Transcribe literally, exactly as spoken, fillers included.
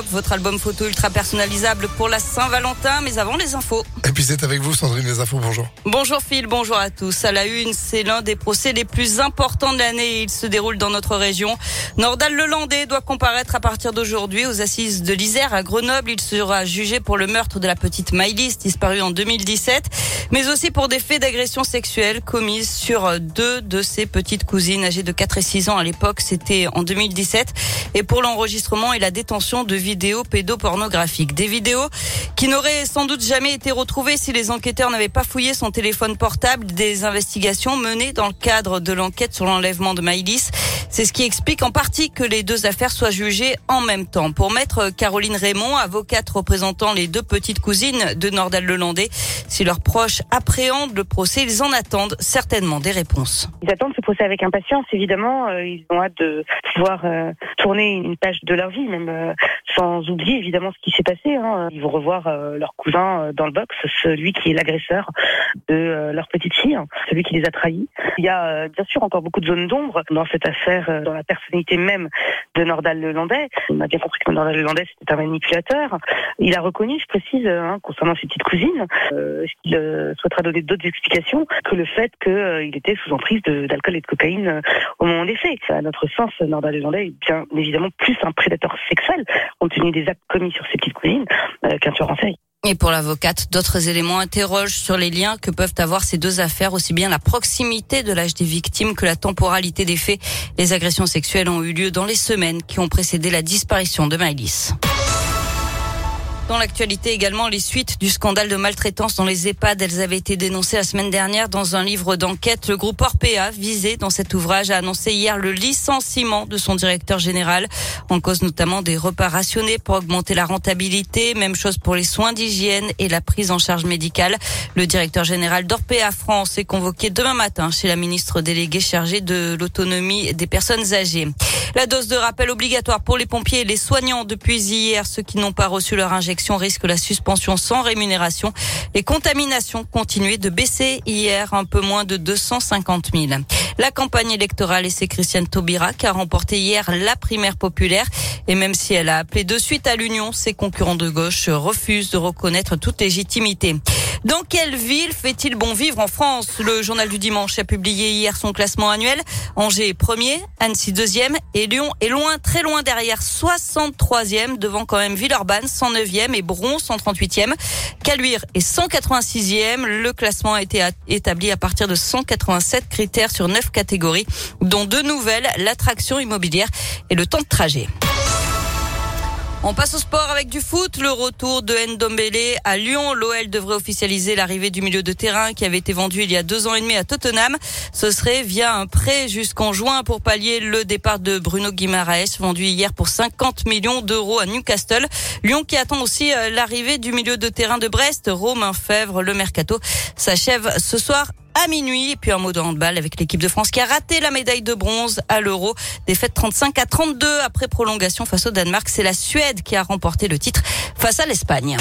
Pop, votre album photo ultra personnalisable pour la Saint-Valentin. Mais avant, les infos. Et puis c'est avec vous, Sandrine, les infos, bonjour. Bonjour Phil, bonjour à tous. À la une, c'est l'un des procès les plus importants de l'année. Il se déroule dans notre région. Nordahl Lelandais doit comparaître à partir d'aujourd'hui aux assises de l'Isère à Grenoble. Il sera jugé pour le meurtre de la petite Maïlys, disparue en deux mille dix-sept, mais aussi pour des faits d'agression sexuelle commises sur deux de ses petites cousines âgées de quatre et six ans à l'époque. C'était en deux mille dix-sept. Et pour l'enregistrement et la détention de vidéos pédopornographiques. Des vidéos qui n'auraient sans doute jamais été retrouvées si les enquêteurs n'avaient pas fouillé son téléphone portable. Des investigations menées dans le cadre de l'enquête sur l'enlèvement de Maïlys. C'est ce qui explique en partie que les deux affaires soient jugées en même temps. Pour maître Caroline Raymond, avocate représentant les deux petites cousines de Nordahl Lelandais, si leurs proches appréhendent le procès, ils en attendent certainement des réponses. Ils attendent ce procès avec impatience, évidemment. Ils ont hâte de pouvoir euh, tourner une page de leur vie, même euh, sans oublier évidemment ce qui s'est passé. Hein. Ils vont revoir euh, leur cousin euh, dans le box, celui qui est l'agresseur de euh, leur petite fille, hein, celui qui les a trahis. Il y a euh, bien sûr encore beaucoup de zones d'ombre dans cette affaire, dans la personnalité même de Nordahl Lelandais. On a bien compris que Nordahl Lelandais, c'était un manipulateur. Il a reconnu, je précise, hein, concernant ses petites cousines, euh, qu'il euh, souhaitera donner d'autres explications que le fait qu'il euh, était sous emprise de, d'alcool et de cocaïne euh, au moment des faits. À notre sens, Nordahl Lelandais est bien évidemment plus un prédateur sexuel, compte tenu des actes commis sur ses petites cousines, euh, qu'un tueur en série. Et pour l'avocate, d'autres éléments interrogent sur les liens que peuvent avoir ces deux affaires, aussi bien la proximité de l'âge des victimes que la temporalité des faits. Les agressions sexuelles ont eu lieu dans les semaines qui ont précédé la disparition de Maïlys. Dans l'actualité également, les suites du scandale de maltraitance dans les EHPAD, elles avaient été dénoncées la semaine dernière dans un livre d'enquête. Le groupe Orpea, visé dans cet ouvrage, a annoncé hier le licenciement de son directeur général, en cause notamment des repas rationnés pour augmenter la rentabilité. Même chose pour les soins d'hygiène et la prise en charge médicale. Le directeur général d'Orpea France est convoqué demain matin chez la ministre déléguée chargée de l'autonomie des personnes âgées. La dose de rappel obligatoire pour les pompiers et les soignants depuis hier. Ceux qui n'ont pas reçu leur injection risque la suspension sans rémunération. Les contaminations continuaient de baisser hier, un peu moins de deux cent cinquante mille. La campagne électorale, et c'est Christiane Taubira qui a remporté hier la primaire populaire. Et même si elle a appelé de suite à l'union, ses concurrents de gauche refusent de reconnaître toute légitimité. Dans quelle ville fait-il bon vivre en France ? Le journal du dimanche a publié hier son classement annuel. Angers est premier, Annecy deuxième et Lyon est loin, très loin derrière, soixante-troisième, devant quand même Villeurbanne, cent neuvième et Bron, cent trente-huitième. Caluire est cent quatre-vingt-sixième. Le classement a été établi à partir de cent quatre-vingt-sept critères sur neuf catégories, dont deux nouvelles, l'attraction immobilière et le temps de trajet. On passe au sport avec du foot. Le retour de Ndombele à Lyon. L'O L devrait officialiser l'arrivée du milieu de terrain qui avait été vendu il y a deux ans et demi à Tottenham. Ce serait via un prêt jusqu'en juin pour pallier le départ de Bruno Guimaraes, vendu hier pour cinquante millions d'euros à Newcastle. Lyon qui attend aussi l'arrivée du milieu de terrain de Brest, Romain Fèvre. Le mercato s'achève ce soir à minuit. Et puis un mot de handball avec l'équipe de France qui a raté la médaille de bronze à l'Euro. Défaite trente-cinq à trente-deux après prolongation face au Danemark. C'est la Suède qui a remporté le titre face à l'Espagne.